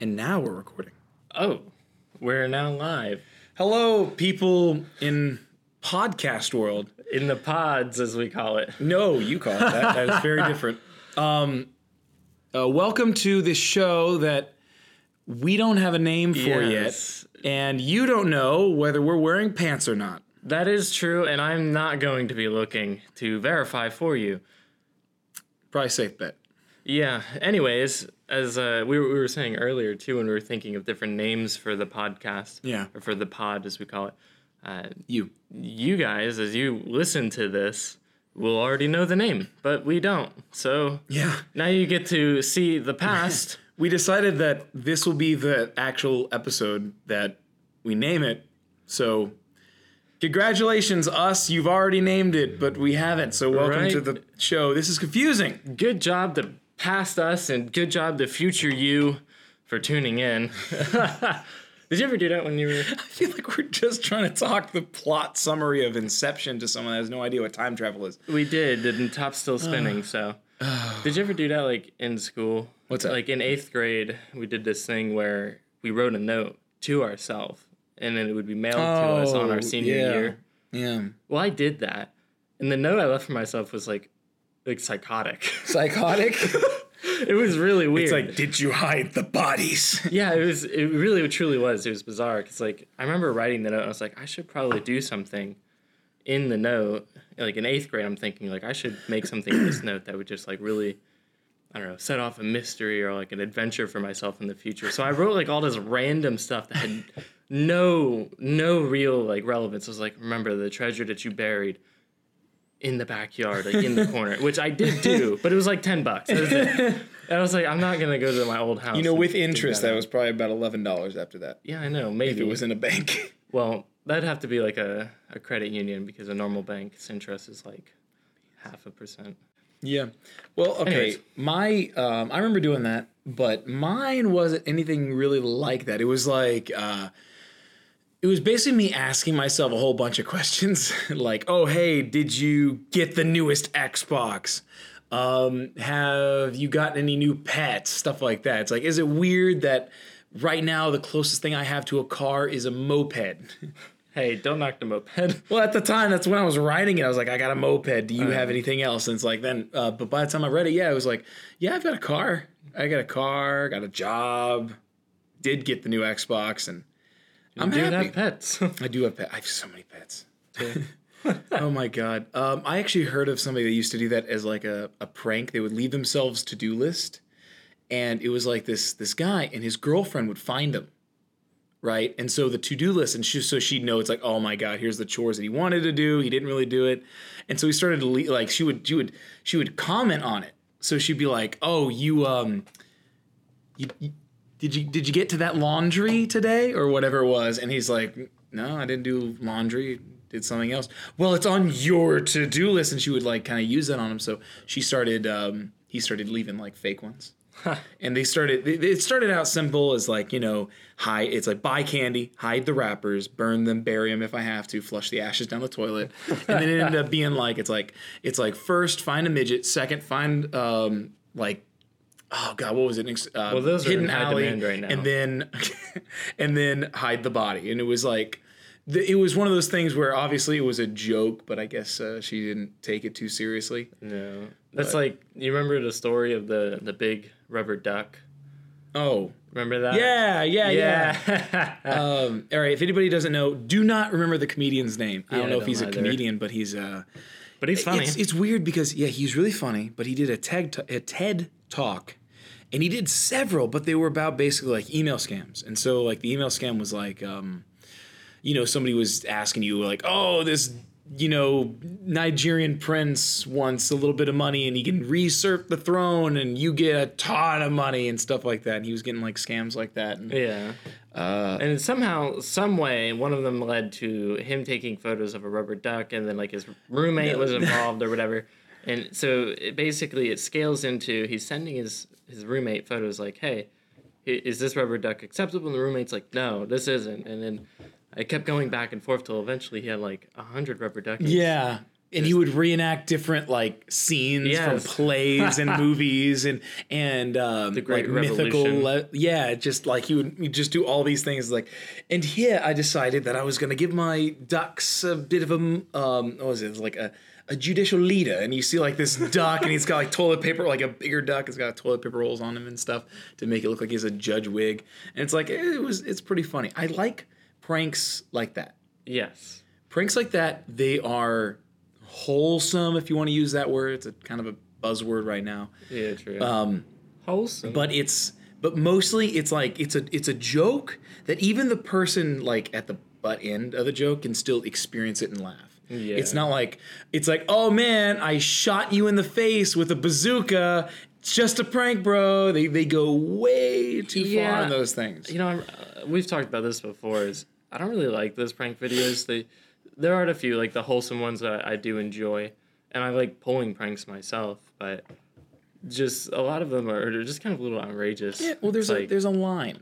And now we're recording. Oh, we're now live. Hello, people in podcast world. In the pods, as we call it. No, you call it that. That is very different. Welcome to this show that we don't have a name for yet. And you don't know whether we're wearing pants or not. That is true, and I'm not going to be looking to verify for you. Probably safe bet. Yeah. Anyways, as we were saying earlier, too, when we were thinking of different names for the podcast, or for the pod, as we call it, you guys, as you listen to this, will already know the name, but we don't. So now you get to see the past. We decided that this will be the actual episode that we name it, so... Congratulations, us. You've already named it, but we haven't, so welcome to the show. This is confusing. Good job to past us, and good job to future you for tuning in. Did you ever do that when you were... I feel like we're just trying to talk the plot summary of Inception to someone that has no idea what time travel is. We did, and Top's still spinning, so... Did you ever do that, like, in school? What's that? Like, in 8th grade, we did this thing where we wrote a note to ourselves. And then it would be mailed to us on our senior year. Yeah. Well, I did that. And the note I left for myself was like psychotic. Psychotic? It was really weird. It's like, did you hide the bodies? Yeah, it was. It really truly was. It was bizarre. Because like, I remember writing the note and I was like, I should probably do something in the note. Like in 8th grade, I'm thinking like, I should make something in this note that would just like really... I don't know, set off a mystery or like an adventure for myself in the future. So I wrote like all this random stuff that had no real like relevance. I was like, remember the treasure that you buried in the backyard, like in the corner, which I did do, but it was like $10. That was it. And I was like, I'm not going to go to my old house. You know, with interest, that was probably about $11 after that. Yeah, I know. Maybe. If it was in a bank. Well, that'd have to be like a credit union because a normal bank's interest is like 0.5%. Yeah. Well, okay. Anyways. My, I remember doing that, but mine wasn't anything really like that. It was like, it was basically me asking myself a whole bunch of questions like, oh, hey, did you get the newest Xbox? Have you gotten any new pets? Stuff like that. It's like, is it weird that right now the closest thing I have to a car is a moped? Hey, don't knock the moped. Well, at the time, that's when I was riding it. I was like, I got a moped. Do you have anything else? And it's like then, but by the time I read it, it was like, I've got a car. I got a car, got a job, did get the new Xbox, and I'm happy. You do have pets. I do have pets. I have so many pets. Oh, my God. I actually heard of somebody that used to do that as like a prank. They would leave themselves to-do list, and it was like this guy and his girlfriend would find them. Right. And so the to-do list, and so she'd know it's like, oh my God, here's the chores that he wanted to do. He didn't really do it. And so he started to like, she would comment on it. So she'd be like, oh, did you get to that laundry today or whatever it was? And he's like, no, I didn't do laundry. Did something else. Well, it's on your to-do list. And she would like kind of use that on him. So he started leaving like fake ones. Huh. And it started out simple as like, you know, it's like buy candy, hide the wrappers, burn them, bury them if I have to, flush the ashes down the toilet. And then it ended up being like, it's like first find a midget, second find, what was it? Well, those hidden are in high alley, demand right now. And then hide the body. And it was like, it was one of those things where obviously it was a joke, but I guess she didn't take it too seriously. No. That's like, you remember the story of the big rubber duck? Oh. Remember that? Yeah. All right, if anybody doesn't know, do not remember the comedian's name. I don't know if he's a comedian, but he's funny. It's weird because, he's really funny, but he did a TED talk, and he did several, but they were about basically like email scams. And so like the email scam was like... you know, somebody was asking you like, oh, this, you know, Nigerian prince wants a little bit of money and he can usurp the throne and you get a ton of money and stuff like that. And he was getting like scams like that. And, and somehow, some way, one of them led to him taking photos of a rubber duck and then like his roommate was involved or whatever. And so it scales into he's sending his roommate photos like, hey, is this rubber duck acceptable? And the roommate's like, no, this isn't. And then... I kept going back and forth till eventually he had like 100 rubber duckies. Yeah. And he would reenact different like scenes from plays and movies and the great like mythical just like he would just do all these things like. And here I decided that I was going to give my ducks a bit of a judicial leader, and you see like this duck and he's got like toilet paper, like a bigger duck, it's got toilet paper rolls on him and stuff to make it look like he's a judge wig, and it's pretty funny. I like pranks like that. Yes. Pranks like that, they are wholesome, if you want to use that word. It's a kind of a buzzword right now. Yeah, true. Wholesome. But mostly it's like it's a joke that even the person like at the butt end of the joke can still experience it and laugh. Yeah. It's not like it's like, oh man, I shot you in the face with a bazooka. It's just a prank, bro. They go way too far on those things. You know, we've talked about this before. I don't really like those prank videos. There are a few, like the wholesome ones that I do enjoy, and I like pulling pranks myself, but just a lot of them are just kind of a little outrageous. Yeah, well, there's a line.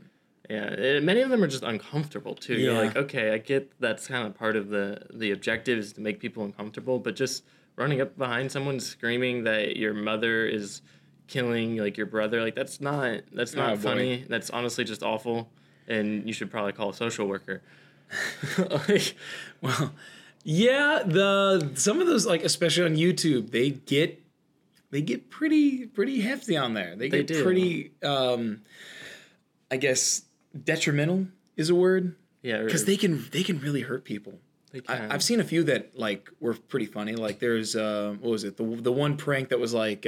Yeah, many of them are just uncomfortable, too. Yeah. You're like, okay, I get that's kind of part of the objective is to make people uncomfortable, but just running up behind someone screaming that your mother is killing, like, your brother, like, that's not funny. Boy. That's honestly just awful, and you should probably call a social worker. Some of those, like, especially on YouTube, they get pretty hefty on there. They do. Pretty I guess detrimental is a word. Yeah, because they can really hurt people. I've seen a few that like were pretty funny. Like there's what was it, the one prank that was like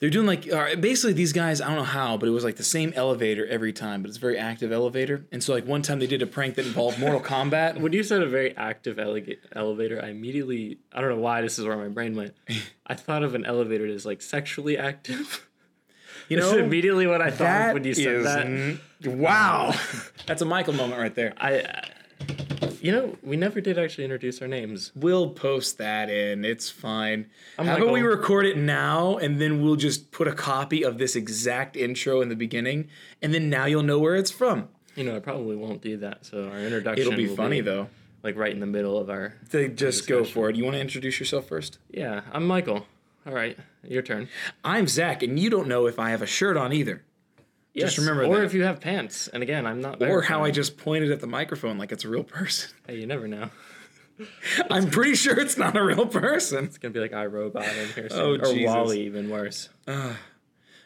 they're doing like basically these guys, I don't know how, but it was like the same elevator every time, but it's a very active elevator. And so like one time they did a prank that involved Mortal Kombat. When you said a very active elevator, I don't know why this is where my brain went. I thought of an elevator as like sexually active. You know, that's immediately what I thought when you said that. Wow. That's a Michael moment right there. You know, we never did actually introduce our names. We'll post that in. It's fine. How about we record it now, and then we'll just put a copy of this exact intro in the beginning, and then now you'll know where it's from. You know, I probably won't do that, so our introduction will be... It'll be funny, though. Like, right in the middle of our... They just go for it. You want to introduce yourself first? Yeah, I'm Michael. All right, your turn. I'm Zach, and you don't know if I have a shirt on either. Yes, just remember that. Or if you have pants. And again, I'm not there. Or how I just pointed at the microphone like it's a real person. Hey, you never know. I'm pretty sure it's not a real person. It's going to be like iRobot in here soon. Or Wall-E, even worse.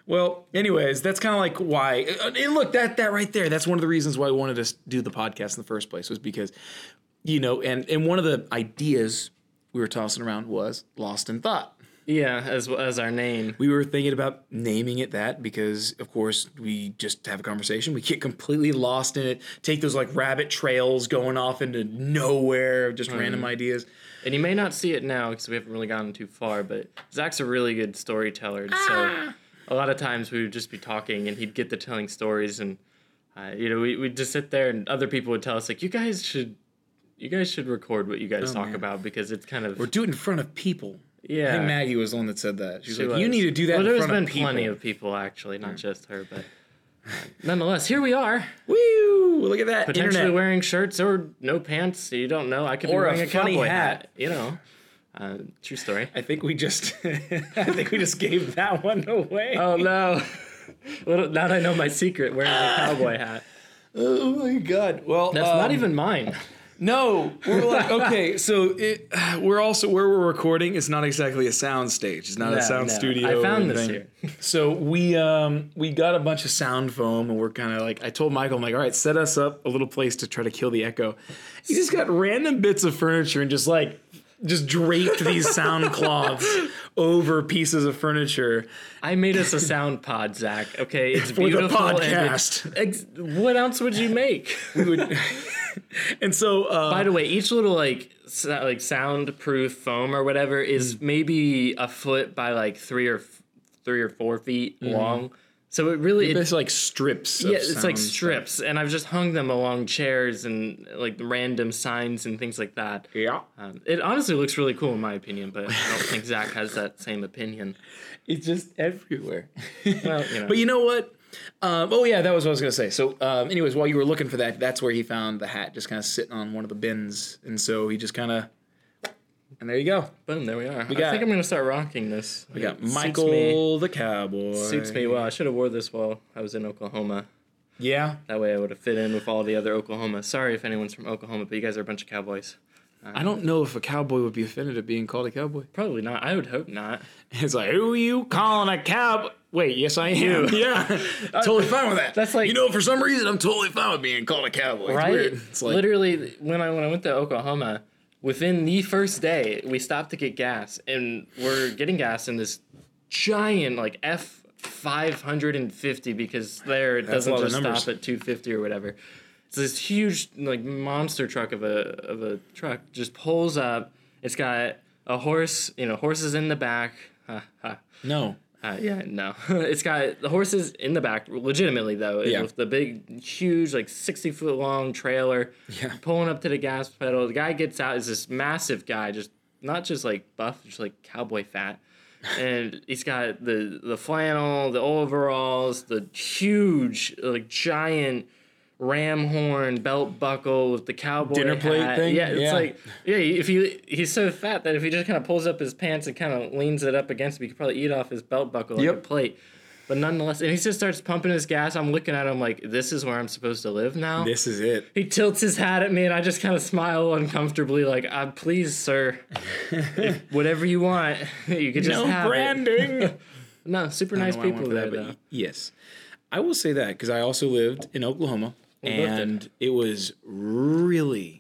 Well, anyways, that's kind of like why. And look, that right there, that's one of the reasons why I wanted to do the podcast in the first place was because, you know, and one of the ideas we were tossing around was Lost in Thought. Yeah, as our name. We were thinking about naming it that because, of course, we just have a conversation. We get completely lost in it, take those, like, rabbit trails going off into nowhere of just random ideas. And you may not see it now because we haven't really gotten too far, but Zach's a really good storyteller. So a lot of times we would just be talking, and he'd get to telling stories, and, you know, we'd just sit there, and other people would tell us, like, you guys should record what you guys talk about because it's kind of... Or do it in front of people. Yeah, I think Maggie was the one that said that. She was like, you need to do that in front of people. Well, there's been plenty of people, actually, not just her, but nonetheless, here we are. Woo! Look at that. Potentially wearing shirts or no pants, so you don't know. I could be wearing a cowboy hat. You know, true story. I think we just gave that one away. Oh, no. Well, now that I know my secret, wearing a cowboy hat. Oh, my God. Well, that's not even mine. No, we're like, okay, so we're also, where we're recording, it's not exactly a sound stage. It's not a sound studio. I found this here. So we got a bunch of sound foam, and we're kind of like, I told Michael, I'm like, all right, set us up a little place to try to kill the echo. He just got random bits of furniture and just draped these sound cloths over pieces of furniture. I made us a sound pod, Zach. Okay, it's beautiful. For the podcast. What else would you make? We would... And so, by the way, each little like soundproof foam or whatever is maybe a foot by like 3 or 4 feet long. So it really it's like strips. Yeah, it's like strips, and I've just hung them along chairs and like random signs and things like that. Yeah, it honestly looks really cool in my opinion, but I don't think Zach has that same opinion. It's just everywhere. Well, you know. But you know what? That was what I was going to say. So anyways, while you were looking for that, that's where he found the hat, just kind of sitting on one of the bins. And so he just kind of And there you go. Boom, there we are. I think I'm going to start rocking this. We got Michael the Cowboy. Suits me well. I should have wore this while I was in Oklahoma. Yeah. That way I would have fit in with all the other Oklahoma. Sorry if anyone's from Oklahoma, but you guys are a bunch of cowboys. I don't know if a cowboy would be offended at being called a cowboy. Probably not. I would hope not. It's like, who are you calling a cowboy? Wait, yes, I am. Yeah. Totally fine with that. That's like, you know, for some reason, I'm totally fine with being called a cowboy. Right? It's weird. It's like, literally, when I went to Oklahoma, within the first day, we stopped to get gas, and we're getting gas in this giant, like, F-550, because there it doesn't just stop at 250 or whatever. So this huge, like, monster truck of a truck just pulls up. It's got a horse, you know, horses in the back. No. Yeah, no. It's got the horses in the back, legitimately, though. Yeah. With the big, huge, like, 60-foot-long trailer. Yeah. Pulling up to the gas pedal. The guy gets out. Is this massive guy, just not just, like, buff, just, like, cowboy fat. And he's got the flannel, the overalls, the huge, like, giant ram horn belt buckle with the cowboy dinner plate hat. Thing. Yeah, it's like, yeah. If he's so fat that if he just kind of pulls up his pants and kind of leans it up against him, he could probably eat off his belt buckle like a plate. But nonetheless, and he just starts pumping his gas. I'm looking at him like, this is where I'm supposed to live now. This is it. He tilts his hat at me, and I just kind of smile uncomfortably, like, please, sir, if whatever you want, you could just have branding. It. No, super nice people there. That, though. Yes, I will say that because I also lived in Oklahoma. And it was a really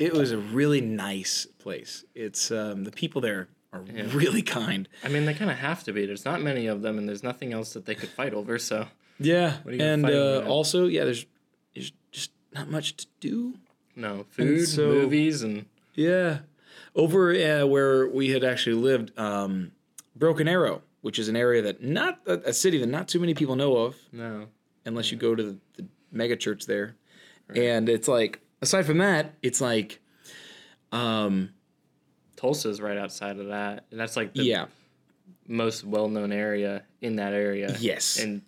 nice place. It's the people there are really kind. I mean, they kind of have to be. There's not many of them, and there's nothing else that they could fight over. So yeah, what are you and also there's just not much to do. No food, and movies, and over where we had actually lived, Broken Arrow, which is an area that not a city that not too many people know of. No, unless you go to the mega church there. Right. And it's like, aside from that, it's like Tulsa's right outside of that. And that's like the most well-known area in that area. Yes. And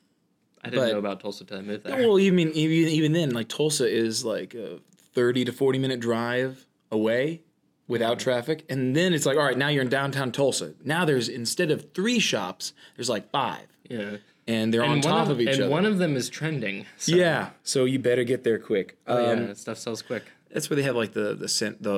I didn't know about Tulsa until I moved there. Well, even then, like, Tulsa is like a 30 to 40-minute drive away without traffic. And then it's like, all right, now you're in downtown Tulsa. Now there's, instead of 3 shops, there's like 5. Yeah. And they're on top of each other. And one of them is trending. So. Yeah, so you better get there quick. Oh, yeah, that stuff sells quick. That's where they have, like, the center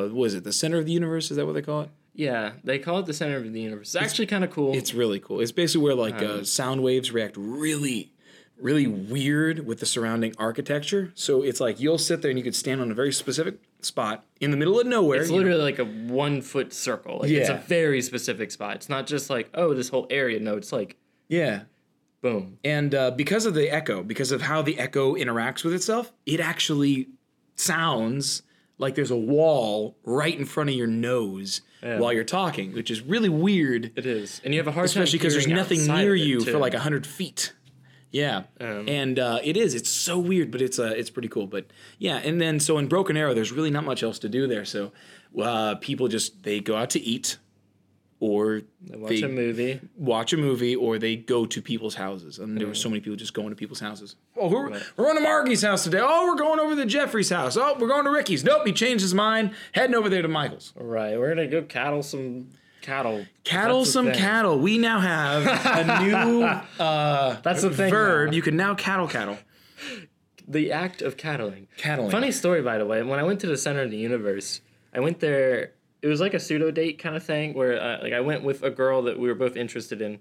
of the universe? Is that what they call it? Yeah, they call it the center of the universe. It's actually kind of cool. It's really cool. It's basically where, like, sound waves react really, really weird with the surrounding architecture. So it's like you'll sit there and you could stand on a very specific spot in the middle of nowhere. It's literally like a 1-foot circle. Like, it's a very specific spot. It's not just like, oh, this whole area. No, it's like... yeah. Boom. And because of the echo, because of how the echo interacts with itself, it actually sounds like there's a wall right in front of your nose while you're talking, which is really weird. It is. And you have a hard time, especially because there's nothing near you for like 100 feet. Yeah. And it is. It's so weird, but it's pretty cool. But yeah, and then so in Broken Arrow, there's really not much else to do there. So people just, they go out to eat. Or they watch a movie, or they go to people's houses. And there were so many people just going to people's houses. Oh, we're going to Margie's house today. Oh, we're going over to Jeffrey's house. Oh, we're going to Ricky's. Nope, he changed his mind. Heading over there to Michael's. All right, we're going to go cattle some cattle. Cattle some cattle. We now have a new that's the thing, verb. Now. You can now cattle. The act of cattling. Cattling. Funny story, by the way. When I went to the center of the universe, I went there... It was like a pseudo date kind of thing where like I went with a girl that we were both interested in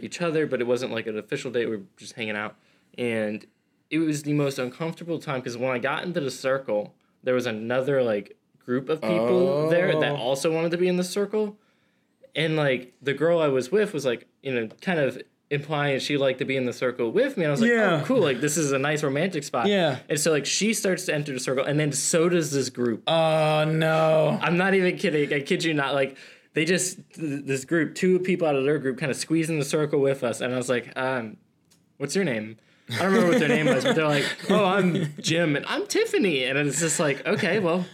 each other, but it wasn't like an official date. We were just hanging out. And it was the most uncomfortable time because when I got into the circle, there was another like group of people there that also wanted to be in the circle. And like the girl I was with was like, you know, kind of implying she liked to be in the circle with me. And I was like, oh, cool. Like, this is a nice romantic spot. Yeah. And so, like, she starts to enter the circle, and then so does this group. Oh, no. I'm not even kidding. I kid you not. Like, they just, this group, 2 people out of their group kind of squeeze in the circle with us. And I was like, what's your name? I don't remember what their name was, but they're like, oh, I'm Jim, and I'm Tiffany. And it's just like, okay, well.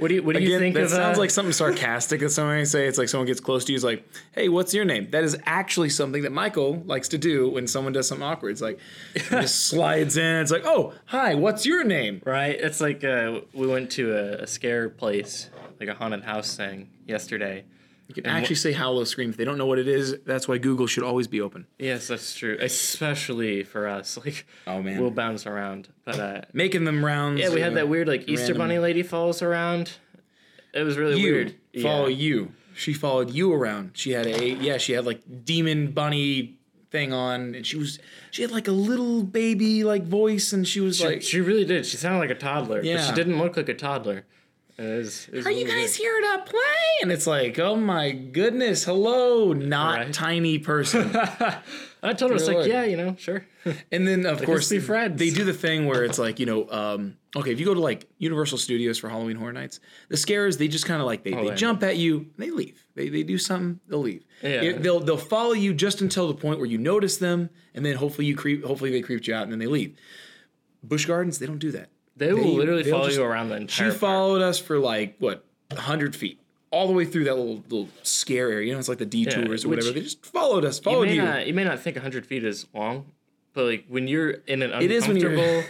What do you think that of that? Sounds like something sarcastic that somebody say. It's like someone gets close to you is like, hey, what's your name? That is actually something that Michael likes to do when someone does something awkward. It's like, just slides in. It's like, oh, hi, what's your name? Right. It's like we went to a scare place, like a haunted house thing yesterday. You can actually say Howl-O-Scream. If they don't know what it is, that's why Google should always be open. Yes, that's true. Especially for us. Like, oh, man. We'll bounce around. But making them rounds. Yeah, we had that weird, like, Easter Bunny lady follows around. It was really weird. Follow you. She followed you around. She had she had, like, demon bunny thing on. And she had, like, a little baby, like, voice. And she was, she really did. She sounded like a toddler. Yeah. But she didn't look like a toddler. It was are you guys here to play? And it's like, oh my goodness, hello, not right. Tiny person. I told her, it's like, yeah, you know, sure. And then, of course, they do the thing where it's like, you know, okay, if you go to, like, Universal Studios for Halloween Horror Nights, the scares, they just kind of, like, they jump at you, and they leave. They do something, they'll leave. Yeah. They'll follow you just until the point where you notice them, and then hopefully they creeped you out, and then they leave. Busch Gardens, they don't do that. They will literally follow you around the entire park. She followed us for, like, 100 feet, all the way through that little scare area. You know, it's like the detours or whatever. They just followed us, followed you. You may not think 100 feet is long, but, like, when you're in an uncomfortable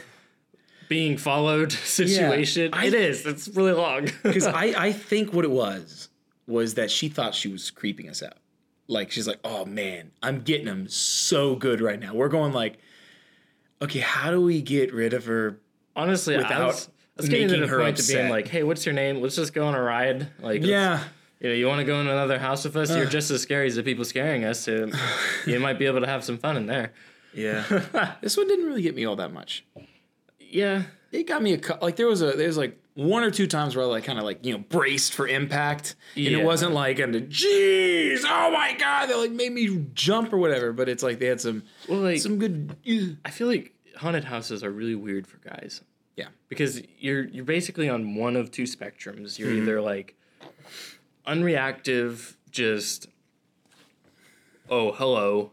being followed situation, it is. It's really long. Because I think what it was that she thought she was creeping us out. Like, she's like, oh, man, I'm getting them so good right now. We're going, like, okay, how do we get rid of her? Honestly, I was getting to the point upset. To being like, hey, what's your name? Let's just go on a ride. Like, you want to go in another house with us? You're just as scary as the people scaring us. So you might be able to have some fun in there. Yeah. This one didn't really get me all that much. Yeah. It got me there was one or two times where I like kind of like, you know, braced for impact. Yeah. And it wasn't like, jeez, oh my God, they like made me jump or whatever. But it's like they had some good. I feel like haunted houses are really weird for guys. Yeah. Because you're basically on one of two spectrums. You're either like unreactive, just, oh, hello,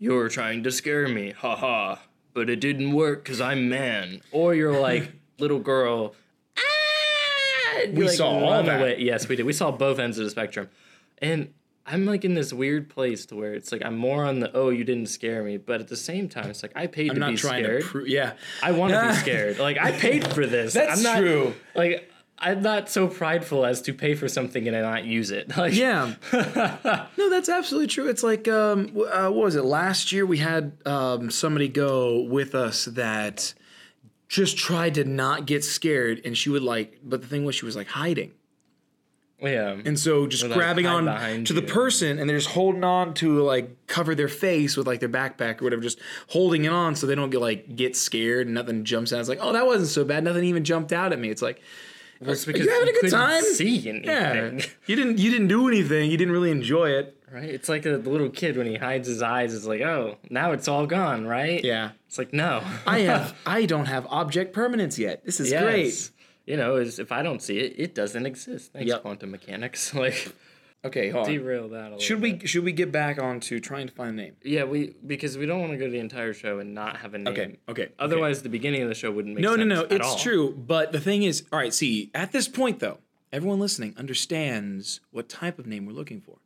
you're trying to scare me, haha, but it didn't work because I'm man. Or you're like, little girl, ah! We like, saw all that. Away. Yes, we did. We saw both ends of the spectrum. And I'm, like, in this weird place to where it's, like, I'm more on the, oh, you didn't scare me. But at the same time, it's, like, I paid to be scared. I want to be scared. Like, I paid for this. That's true. Like, I'm not so prideful as to pay for something and not use it. Like, yeah. No, that's absolutely true. It's, like, what was it? Last year we had somebody go with us that just tried to not get scared. And she would, like, but the thing was she was, like, hiding. Yeah. And so just grabbing on to the person and they're just holding on to like cover their face with like their backpack or whatever, just holding it on so they don't get scared and nothing jumps out. It's like, oh, that wasn't so bad. Nothing even jumped out at me. It's like, that's because you're having a good time. See anything. Yeah. You didn't do anything. You didn't really enjoy it. Right. It's like the little kid when he hides his eyes. It's like, oh, now it's all gone. Right. Yeah. It's like, no, I don't have object permanence yet. This is great. You know, if I don't see it, it doesn't exist. Thanks, quantum mechanics. Like, okay, hold on. Derail that a little bit. Should we get back on to trying to find a name? Yeah, because we don't want to go to the entire show and not have a name. Okay. Otherwise, the beginning of the show wouldn't make sense at all. No, it's true. But the thing is, all right, see, at this point, though, everyone listening understands what type of name we're looking for.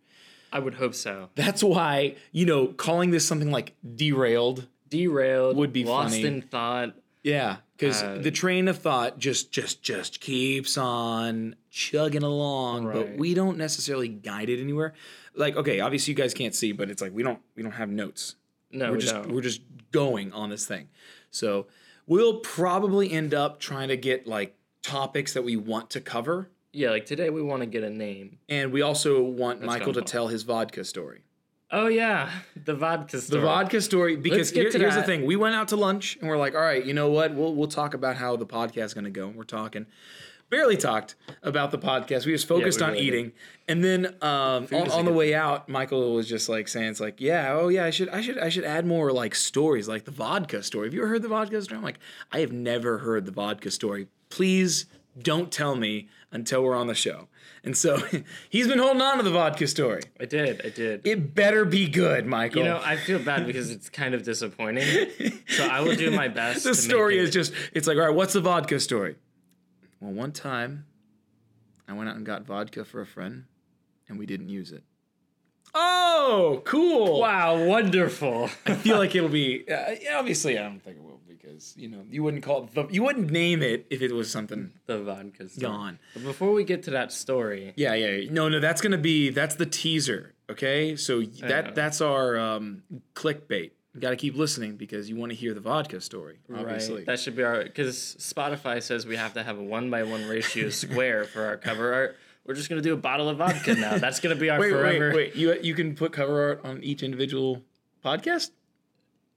I would hope so. That's why, you know, calling this something like Derailed would be funny. Lost in Thought. Yeah, because the train of thought just keeps on chugging along, right. But we don't necessarily guide it anywhere. Like, okay, obviously you guys can't see, but it's like we don't have notes. No, we're just going on this thing. So we'll probably end up trying to get like topics that we want to cover. Yeah, like today we want to get a name, and we also want Michael to tell his vodka story. Oh, yeah, the vodka story. Because here's the thing. We went out to lunch, and we're like, all right, you know what? We'll talk about how the podcast's going to go, and we're talking. Barely talked about the podcast. We just focused on eating. And then on the way out, Michael was just like saying, it's like, I should add more like stories, like the vodka story. Have you ever heard the vodka story? I'm like, I have never heard the vodka story. Please don't tell me until we're on the show. And so he's been holding on to the vodka story. I did. It better be good, Michael. You know, I feel bad because it's kind of disappointing. So I will do my best. The story is just, it's like, all right, what's the vodka story? Well, one time I went out and got vodka for a friend, and we didn't use it. Oh, cool. Wow, wonderful. I feel like it'll be, obviously I don't think it will because, you know, you wouldn't call it, you wouldn't name it if it was something. The vodka story. Gone. But before we get to that story. Yeah. No, that's going to be, that's the teaser, okay? So that's our clickbait. You got to keep listening because you want to hear the vodka story, obviously. Right. That should be our, because Spotify says we have to have a 1:1 ratio square for our cover art. We're just going to do a bottle of vodka now. That's going to be our forever. Wait. You can put cover art on each individual podcast?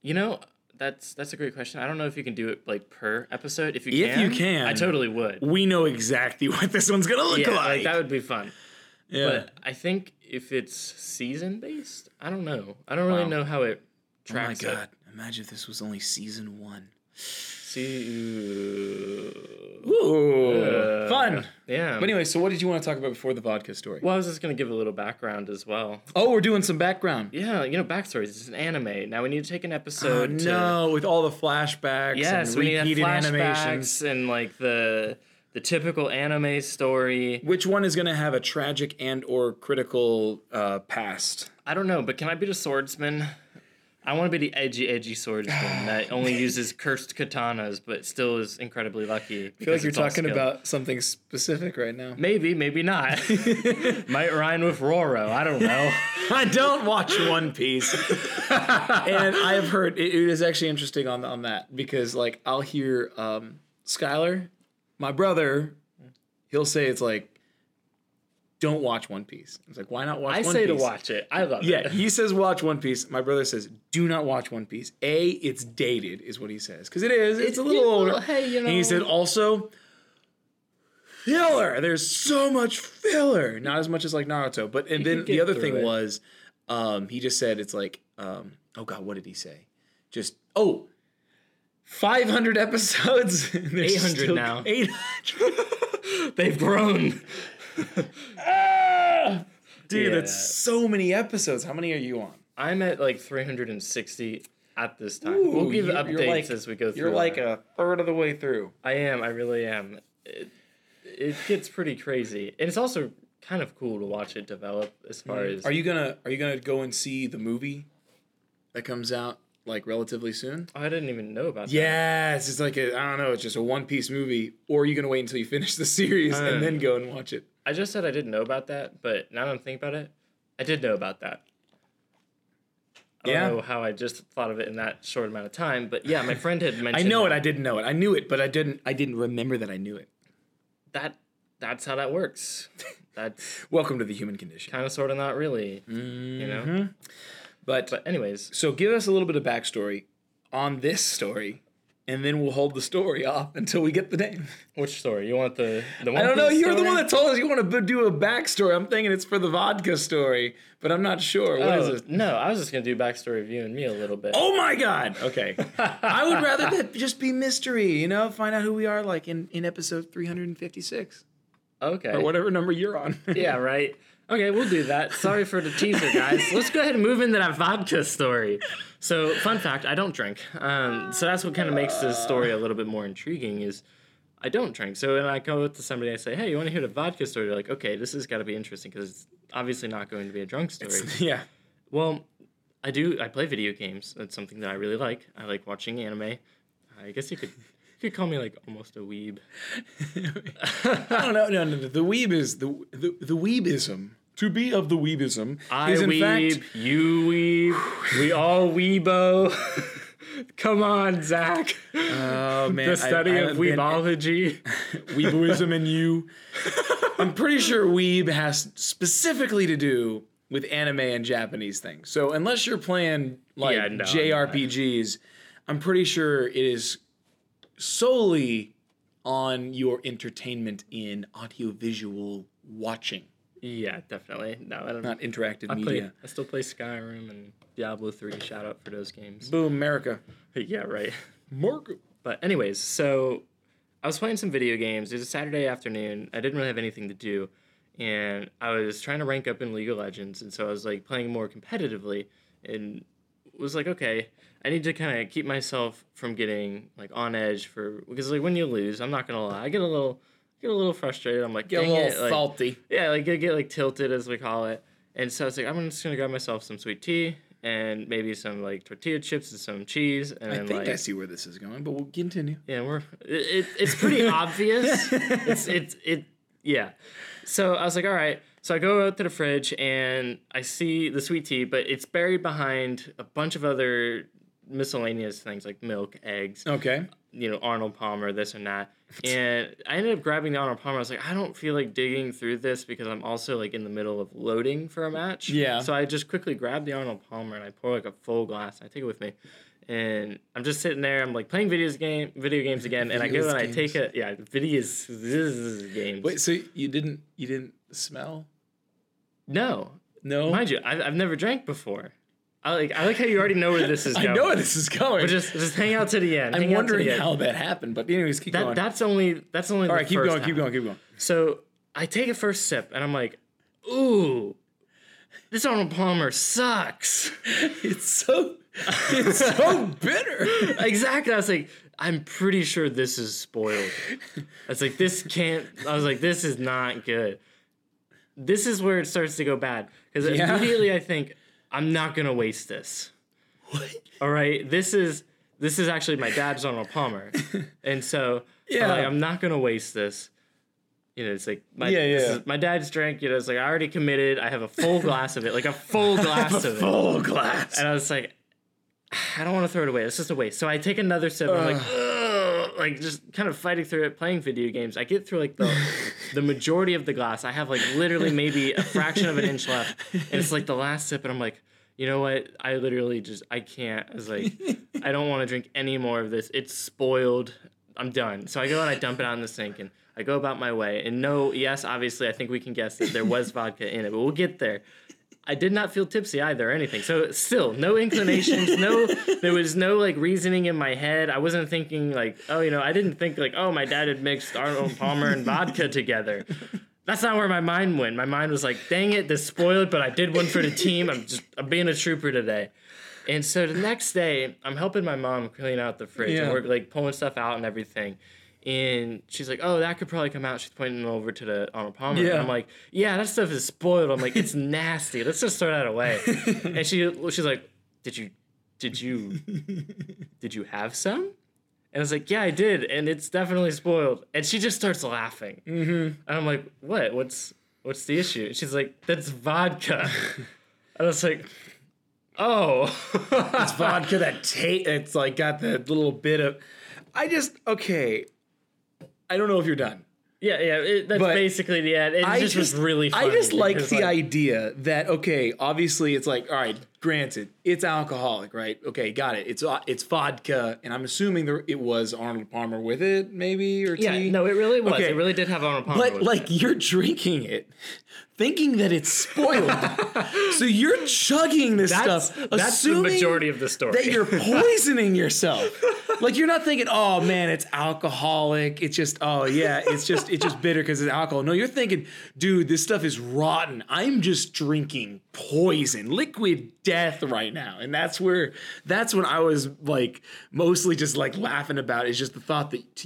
You know, that's a great question. I don't know if you can do it like per episode. If you can. I totally would. We know exactly what this one's going to look like. That would be fun. Yeah. But I think if it's season based, I don't know. I don't really know how it tracks. Oh my God. Imagine if this was only season 1. Ooh, fun. Yeah. But anyway, so what did you want to talk about before the vodka story? Well, I was just going to give a little background as well. Oh, we're doing some background. Yeah, backstories. It's an anime. Now we need to take an episode. With all the flashbacks. Yes, and we need to have flashbacks animations. And like the typical anime story. Which one is going to have a tragic and or critical past? I don't know, but can I be the swordsman? I want to be the edgy swordsman that only uses cursed katanas, but still is incredibly lucky. I feel like you're talking about something specific right now. Maybe not. Might rhyme with Roro. I don't know. I don't watch One Piece, and I've heard it is actually interesting on that because like I'll hear Skylar, my brother, he'll say it's like, don't watch One Piece. I was like, why not watch One Piece? I say to watch it. I love it. Yeah, he says watch One Piece. My brother says, do not watch One Piece. It's dated, is what he says. Because it is. It's a little older. Hey, you know. And he said also, filler. There's so much filler. Not as much as like Naruto. But and then the other thing was, he just said it's like, oh God, what did he say? 500 episodes. 800 now. 800. They've grown. Dude, that's so many episodes. How many are you on? I'm at like 360 at this time. Ooh, we'll give updates as we go through. You're like a third of the way through. I am. I really am. It gets pretty crazy. And it's also kind of cool to watch it develop as far as... Are you gonna go and see the movie that comes out like relatively soon? Oh, I didn't even know about that. Yes, it's like I don't know. It's just a One Piece movie. Or are you going to wait until you finish the series and then go and watch it? I just said I didn't know about that, but now that I'm thinking about it, I did know about that. I don't know how I just thought of it in that short amount of time, but yeah, my friend had mentioned I didn't know it. I knew it, but I didn't remember that I knew it. That's how that works. That's welcome to the human condition. Kind of, sort of, not really, you know? But anyways. So give us a little bit of backstory on this story. And then we'll hold the story off until we get the name. Which story? You want the one? I don't know. You're the one that told us you want to do a backstory. I'm thinking it's for the vodka story, but I'm not sure. What is it? No, I was just going to do backstory of you and me a little bit. Oh, my God. Okay. I would rather that just be mystery, you know, find out who we are like in episode 356. Okay. Or whatever number you're on. Yeah, right. Okay, we'll do that. Sorry for the teaser, guys. Let's go ahead and move into that vodka story. So, fun fact, I don't drink. So that's what kind of makes this story a little bit more intriguing is I don't drink. So when I go up to somebody and I say, hey, you want to hear the vodka story? They're like, okay, this has got to be interesting because it's obviously not going to be a drunk story. Yeah. Well, I play video games. That's something that I really like. I like watching anime. I guess you could call me like almost a weeb. I don't know. No. The weeb is the weebism. To be of the weebism is in weeb, fact... you weeb, we all weebo. Come on, Zach. Oh, man. The study of weebology. Weeboism and you. I'm pretty sure weeb has specifically to do with anime and Japanese things. So unless you're playing, like, JRPGs, I'm pretty sure it is solely on your entertainment in audiovisual watching. Yeah, definitely. No, I don't. Not interactive media. I still play Skyrim and Diablo 3. Shout out for those games. Boom, America. Yeah, right. America. But anyways, so I was playing some video games. It was a Saturday afternoon. I didn't really have anything to do, and I was trying to rank up in League of Legends, and so I was like playing more competitively, and was like, okay, I need to kind of keep myself from getting like on edge because like when you lose, I'm not gonna lie, I get a little. get a little frustrated. I'm like, get a little salty. Yeah, like I get like tilted, as we call it. And so I was like, I'm just gonna grab myself some sweet tea and maybe some like tortilla chips and some cheese. And I think like, I see where this is going, but we'll continue. Yeah, it's pretty obvious. Yeah. So I was like, all right. So I go out to the fridge and I see the sweet tea, but it's buried behind a bunch of other miscellaneous things like milk, eggs. Okay. You know, Arnold Palmer, this and that. And I ended up grabbing the Arnold Palmer. I was like, I don't feel like digging through this because I'm also like in the middle of loading for a match. Yeah. So I just quickly grabbed the Arnold Palmer and I pour like a full glass. I take it with me. And I'm just sitting there. I'm like playing video games again. And I go and I take it. Yeah, video games. Wait, so you didn't smell? No. Mind you, I've never drank before. I like how you already know where this is going. I know where this is going. But just hang out to the end. I'm wondering how that happened, but anyways, keep going. That's only. All right, keep going. So I take a first sip, and I'm like, ooh, this Arnold Palmer sucks. It's so bitter. Exactly. I was like, I'm pretty sure this is spoiled. This is not good. This is where it starts to go bad because immediately I think. I'm not gonna waste this. What? All right, this is actually my dad's Arnold Palmer, and so I'm not gonna waste this. You know, it's like my dad's drink. You know, it's like I already committed. I have a full glass of it, like a full glass of it. Full glass. And I was like, I don't want to throw it away. It's just a waste. So I take another sip. And I'm like, ugh, like just kind of fighting through it, playing video games. I get through like the majority of the glass. I have like literally maybe a fraction of an inch left, and it's like the last sip, and I'm like, you know what? I literally just I can't. I was like, I don't want to drink any more of this. It's spoiled. I'm done. So I go and I dump it out in the sink, and I go about my way. And obviously, I think we can guess that there was vodka in it, but we'll get there. I did not feel tipsy either or anything. So still, no inclinations, there was no like reasoning in my head. I wasn't thinking like, I didn't think like, oh, my dad had mixed Arnold Palmer and vodka together. That's not where my mind went. My mind was like, dang it, this spoiled, but I did one for the team. I'm being a trooper today. And so the next day, I'm helping my mom clean out the fridge and we're like pulling stuff out and everything. And she's like, oh, that could probably come out. She's pointing over to the Arnold Palmer. Yeah. And I'm like, yeah, that stuff is spoiled. I'm like, it's nasty. Let's just throw that away. And she's like, did you have some? And I was like, yeah, I did. And it's definitely spoiled. And she just starts laughing. Mm-hmm. And I'm like, what? What's the issue? And she's like, that's vodka. And I was like, oh. It's vodka that it's like got that little bit of, I don't know if you're done. Yeah, that's basically the end. It just was really funny. I just liked the idea that, obviously it's like, all right, granted, it's alcoholic, right? Okay, got it. It's vodka, and I'm assuming it was Arnold Palmer with it, maybe, or tea? Yeah, no, it really was. Okay. It really did have Arnold Palmer with it. But, you're drinking it, thinking that it's spoiled. So you're chugging stuff, that's the majority of the story. That you're poisoning yourself. You're not thinking, oh, man, it's alcoholic. It's just, it's just bitter because it's alcohol. No, you're thinking, dude, this stuff is rotten. I'm just drinking poison, liquid death right now. And that's when I was, mostly just, laughing about it, is just the thought that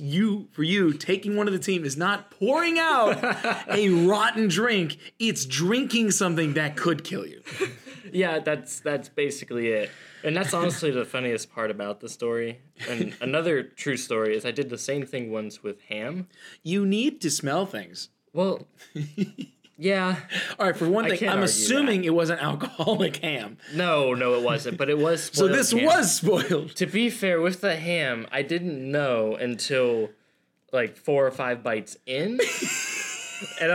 for you, taking one of the team is not pouring out a rotten drink. It's drinking something that could kill you. Yeah, that's basically it. And that's honestly the funniest part about the story. And another true story is I did the same thing once with ham. You need to smell things. Well, yeah. All right, for one thing, I'm assuming it wasn't alcoholic ham. No, it wasn't, but it was spoiled. So this was spoiled. To be fair, with the ham, I didn't know until 4 or 5 bites in. And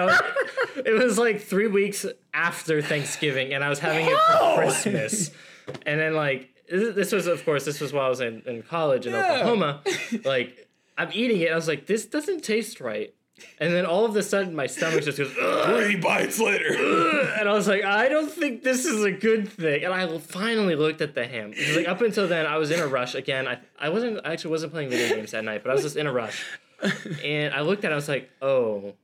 it was 3 weeks after Thanksgiving, and I was having it for Christmas. And then this was while I was in college in Oklahoma. I'm eating it, and I was like, this doesn't taste right. And then all of a sudden, my stomach just goes, ugh. 3 bites later. Ugh. And I was like, I don't think this is a good thing. And I finally looked at the ham. Because up until then, I was in a rush. Again, I actually wasn't playing video games that night, but I was just in a rush. And I looked at it, and I was like, oh,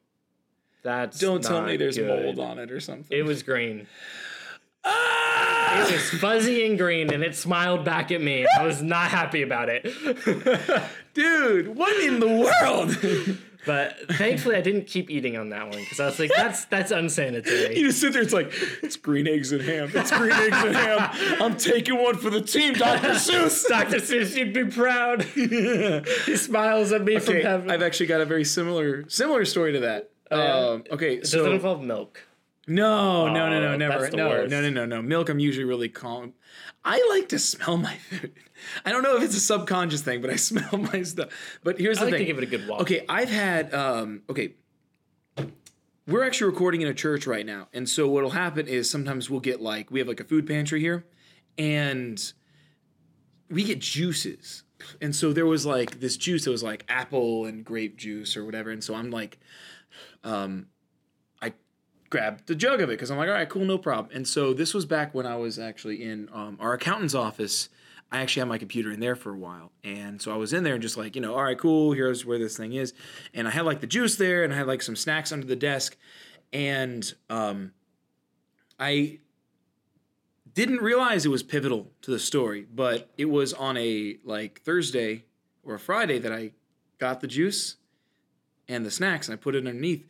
that's not good. Don't tell me there's mold on it or something. It was green. Ah! It was fuzzy and green, and it smiled back at me. I was not happy about it. Dude, what in the world? But thankfully, I didn't keep eating on that one because I was like, that's unsanitary. You just sit there, it's like, it's green eggs and ham. It's green eggs and ham. I'm taking one for the team, Dr. Seuss. Dr. Seuss, you'd be proud. He smiles at me from heaven. I've actually got a very similar story to that. So does it involve milk? No, never. No. Milk, I'm usually really calm. I like to smell my food. I don't know if it's a subconscious thing, but I smell my stuff. But here's the thing. I like to give it a good walk. Okay, I've had, we're actually recording in a church right now. And so what'll happen is sometimes we'll get we have a food pantry here. And we get juices. And so there was this juice that was apple and grape juice or whatever. And so I'm grabbed the jug of it because I'm all right, cool, no problem. And so this was back when I was actually in our accountant's office. I actually had my computer in there for a while. And so I was in there and just all right, cool, here's where this thing is. And I had the juice there and I had some snacks under the desk. And I didn't realize it was pivotal to the story, but it was on a Thursday or a Friday that I got the juice and the snacks and I put it underneath.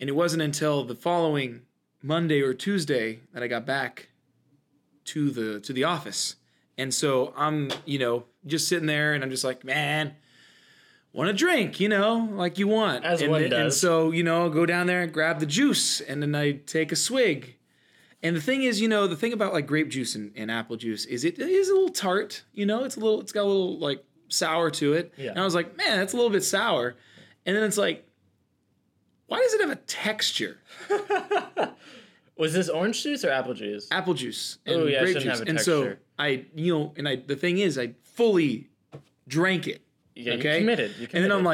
And it wasn't until the following Monday or Tuesday that I got back to the office. And so I'm, just sitting there and I'm just man, want a drink, like you want. As one does. And so, go down there and grab the juice and then I take a swig. And the thing is, the thing about grape juice and apple juice is it is a little tart, it's got a little sour to it. Yeah. And I was that's a little bit sour. And then it's why does it have a texture? Was this orange juice or apple juice? Apple juice. Oh, yeah, it shouldn't have a texture. And so the thing is, I fully drank it. Yeah, okay? You committed. And then I'm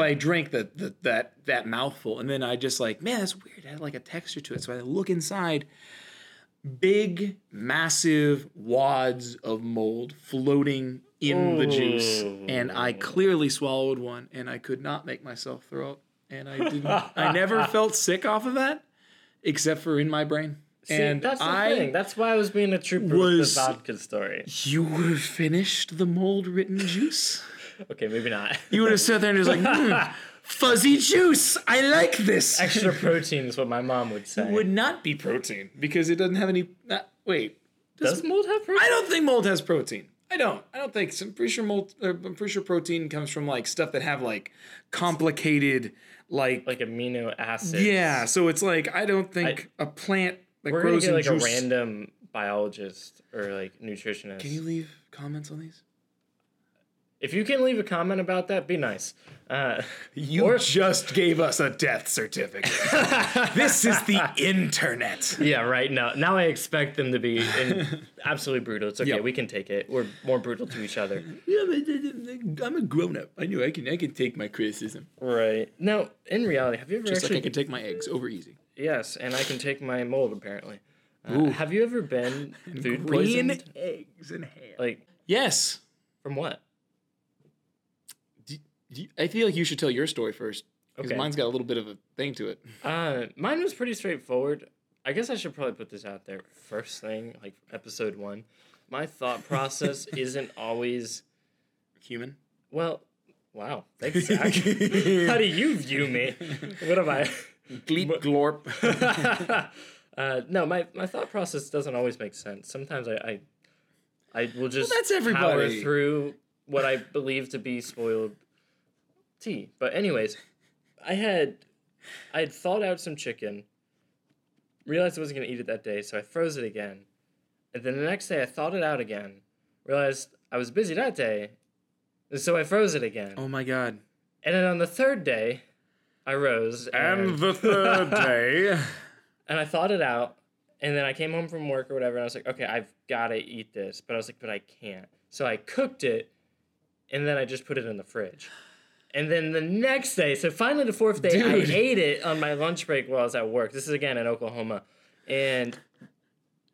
I drank that mouthful. And then I just that's weird. It had a texture to it. So I look inside, big, massive wads of mold floating in the juice. And I clearly swallowed one and I could not make myself throw up. And I never felt sick off of that, except for in my brain. See, and that's the thing. That's why I was being a trooper with the vodka story. You would have finished the mold-ridden juice? Okay, maybe not. You would have sat there and just fuzzy juice. I like this. Extra protein is what my mom would say. It would not be protein because it doesn't have any. Does mold have protein? I don't think mold has protein. I don't think. I'm pretty sure protein comes from stuff that have complicated. Like amino acids. Yeah, so it's I don't think a plant grows in juice. We're gonna get a random biologist or nutritionist. Can you leave comments on these? If you can leave a comment about that, be nice. You just gave us a death certificate. This is the internet. Yeah, right. Now I expect them to be absolutely brutal. It's okay. Yep. We can take it. We're more brutal to each other. Yeah, but I'm a grown-up. I know I can take my criticism. Right. Now, in reality, have you ever I can take my eggs over easy. Yes, and I can take my mold, apparently. Have you ever been food poisoned? Green eggs and ham. Yes. From what? I feel you should tell your story first, because mine's got a little bit of a thing to it. Mine was pretty straightforward. I guess I should probably put this out there. First thing, episode 1. My thought process isn't always... Human? Well, wow. Thanks, Zach. How do you view me? What am I? Gleep glorp. My thought process doesn't always make sense. Sometimes I will just power through what I believe to be spoiled tea. But anyways, I had thawed out some chicken, realized I wasn't going to eat it that day, so I froze it again. And then the next day I thawed it out again, realized I was busy that day, and so I froze it again. Oh my God. And then on the third day, I rose. And the third day. And I thawed it out, and then I came home from work or whatever, and I was okay, I've got to eat this. But I was but I can't. So I cooked it, and then I just put it in the fridge. And then the next day, so finally the fourth day, dude. I ate it on my lunch break while I was at work. This is, again, in Oklahoma. And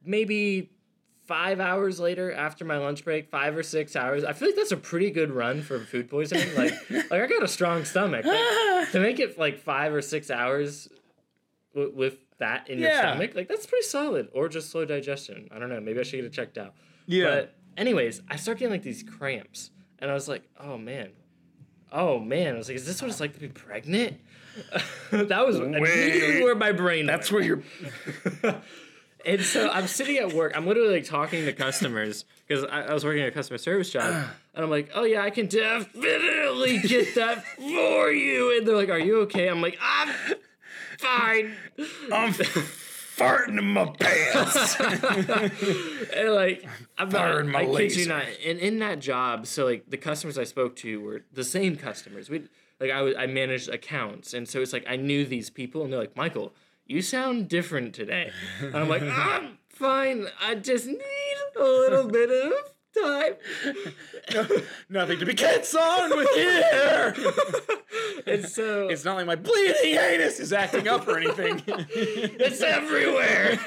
maybe 5 hours later after my lunch break, 5 or 6 hours, I feel that's a pretty good run for food poisoning. I got a strong stomach. To make it 5 or 6 hours with that in your stomach, like, that's pretty solid. Or just slow digestion. I don't know. Maybe I should get it checked out. Yeah. But anyways, I start getting, like, these cramps. And I was like, oh, man. I was like, is this what it's like to be pregnant? That was immediately where my brain went. That's where you're... And so I'm sitting at work. I'm literally, like, talking to customers because I was working at a customer service job. And I'm like, oh, yeah, I can definitely get that for you. And they're like, are you okay? I'm like, I'm fine. I'm farting in my pants. And, like, I'm not, my I kid you not. And in that job, so, like, the customers I spoke to were the same customers. I managed accounts. And so it's like I knew these people. And they're like, Michael, you sound different today. And I'm like, I'm fine. I just need a little bit of time. Nothing to be concerned with here. And so it's not like my bleeding anus is acting up or anything. It's everywhere.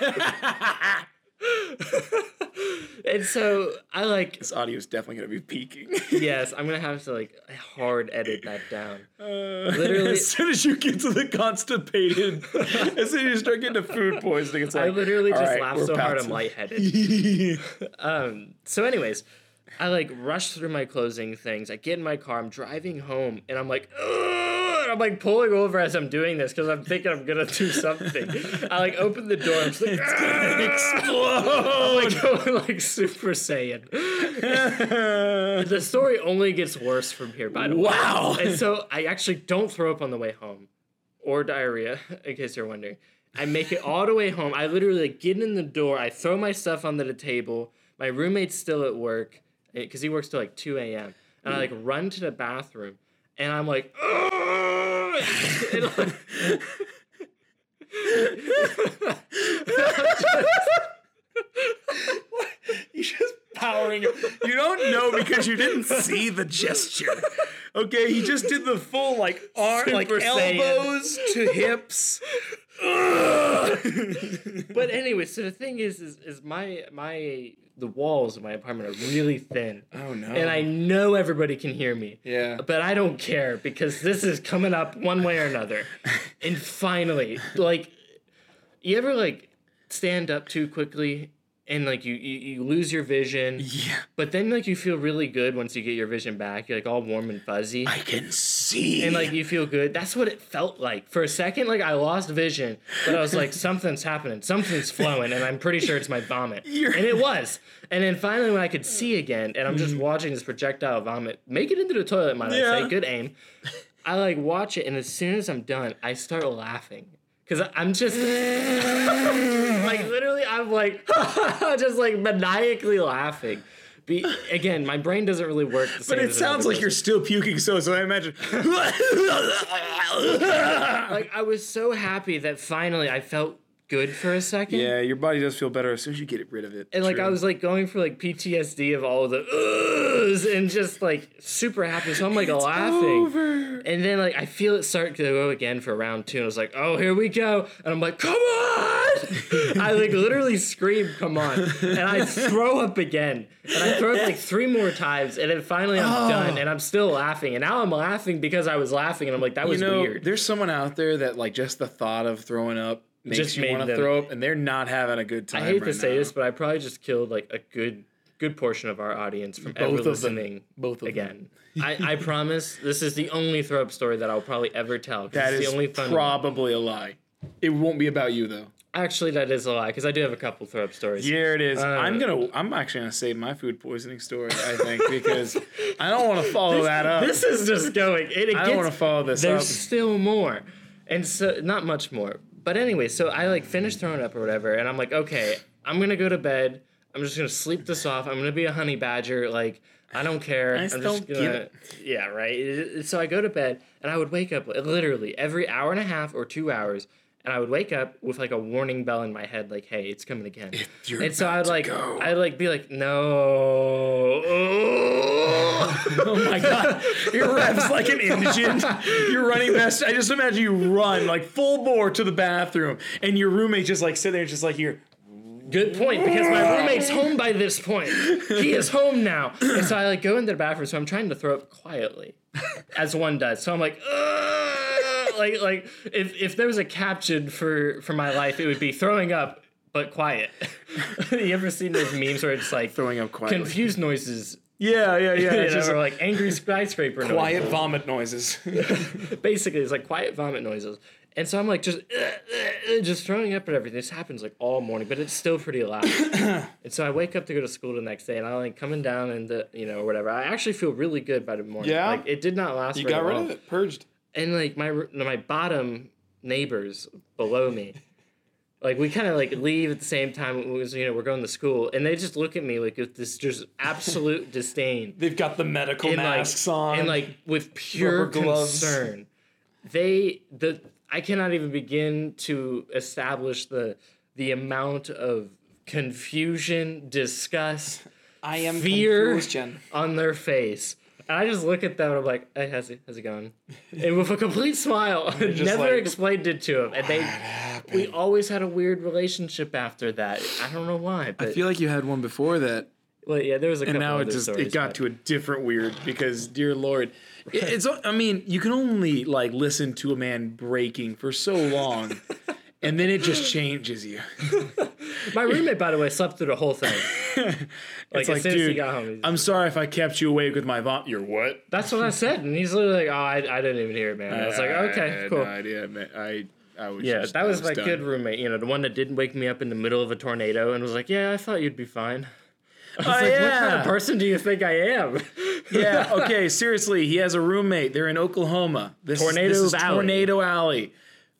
And so I like this audio is definitely gonna be peaking. Yes, I'm gonna have to like hard edit that down. Literally, as soon as you get to the constipated, as soon as you start getting to food poisoning, it's like I literally just laughed so hard I'm lightheaded. So, anyways, I like rush through my closing things. I get in my car. I'm driving home, and I'm like, ugh! I'm like pulling over as I'm doing this because I'm thinking I'm gonna do something. I like open the door. I'm just like, it's gonna explode. I'm like Super Saiyan. The story only gets worse from here, by the way. Wow. And so I actually don't throw up on the way home, or diarrhea, in case you're wondering. I make it all the way home. I literally get in the door. I throw my stuff onto the table. My roommate's still at work because he works till like 2 a.m. And I like run to the bathroom and I'm like, oh. You're just powering it. You don't know because you didn't see the gesture. Okay, he just did the full like arm, like elbows to hips. But anyway, so the thing is my the walls of my apartment are really thin. Oh no. And I know everybody can hear me. Yeah. But I don't care because this is coming up one way or another. And finally, like, you ever like stand up too quickly and like you lose your vision. Yeah. But then like you feel really good once you get your vision back. You're like all warm and fuzzy. I can see. And like you feel good. That's what it felt like. For a second, like I lost vision, but I was like, something's happening. Something's flowing, and I'm pretty sure it's my vomit. And it was. And then finally when I could see again, and I'm just watching this projectile vomit make it into the toilet, might I say. Good aim. I like watch it, and as soon as I'm done, I start laughing. Because I'm just, like, literally, I'm, like, just, like, maniacally laughing. Again, my brain doesn't really work the same. But it sounds like you're still puking, so I imagine. Like, I was so happy that finally I felt good for a second. Yeah, your body does feel better as soon as you get rid of it. And, like, I was, like, going for, like, PTSD of all of the uhs and just, like, super happy. So I'm, like, laughing. Over. And then, like, I feel it start to go again for round two. And I was like, oh, here we go. And I'm like, come on. I, like, literally scream, come on. And I throw up again. And I throw up, like, 3 more times. And then finally I'm done. And I'm still laughing. And now I'm laughing because I was laughing. And I'm like, that was weird. There's someone out there that, like, just the thought of throwing up makes you want to throw up, and they're not having a good time. I hate to say this, but I probably just killed like a good portion of our audience from ever listening. Both of them. Again, I promise this is the only throw up story that I'll probably ever tell. That is probably a lie. It won't be about you though. Actually, that is a lie because I do have a couple throw up stories. Yeah, it is. I'm actually gonna save my food poisoning story. I think because I don't want to follow that up. This is just going. I don't want to follow this. There's still more, and so not much more. But anyway, so I, like, finished throwing up or whatever, and I'm like, okay, I'm going to go to bed. I'm just going to sleep this off. I'm going to be a honey badger. Like, I don't care. I'm just going to... Yeah, right? So I go to bed, and I would wake up literally every hour and a half or 2 hours, and I would wake up with, like, a warning bell in my head, like, hey, it's coming again. And so I'd be like, no. Oh, my God. Your rev's like an engine. You're running best. I just imagine you run, like, full bore to the bathroom, and your roommate just, like, sit there just, like, here. Good point, because my roommate's home by this point. He is home now. And so I, like, go into the bathroom, so I'm trying to throw up quietly, as one does. So I'm like, Like if there was a caption for my life, it would be throwing up but quiet. You ever seen those memes where it's like throwing up quietly? Confused noises. Yeah. It's just or like angry skyscraper noises. Quiet vomit noises. Basically, it's like quiet vomit noises. And so I'm like just throwing up at everything. This happens like all morning, but it's still pretty loud. And so I wake up to go to school the next day, and I'm like coming down and whatever. I actually feel really good by the morning. Yeah, like it did not last. You got rid of it, purged. And like my bottom neighbors below me, like we kind of like leave at the same time. It was, we're going to school, and they just look at me like with this just absolute disdain. They've got the medical masks on, and like with pure concern, I cannot even begin to establish the amount of confusion, disgust, I am fear confusion on their face. And I just look at them and I'm like, hey, how's it going? And with a complete smile, I never explained it to them. And we always had a weird relationship after that. I don't know why. But I feel like you had one before that. Well, yeah, there was a couple other stories. And now it got to a different weird because, dear Lord, it's. I mean, you can only listen to a man breaking for so long, and then it just changes you. My roommate, by the way, slept through the whole thing. It's like, dude, he got home, I'm sorry if I kept you awake with my vomit. You're what? That's what I said, and he's literally like, "Oh, I didn't even hear it, man." I was like, "Okay, I had cool." No idea, man. I was my good roommate. The one that didn't wake me up in the middle of a tornado and was like, "Yeah, I thought you'd be fine." I was what kind of person do you think I am? Yeah, okay, seriously, he has a roommate. They're in Oklahoma. This is Tornado Alley.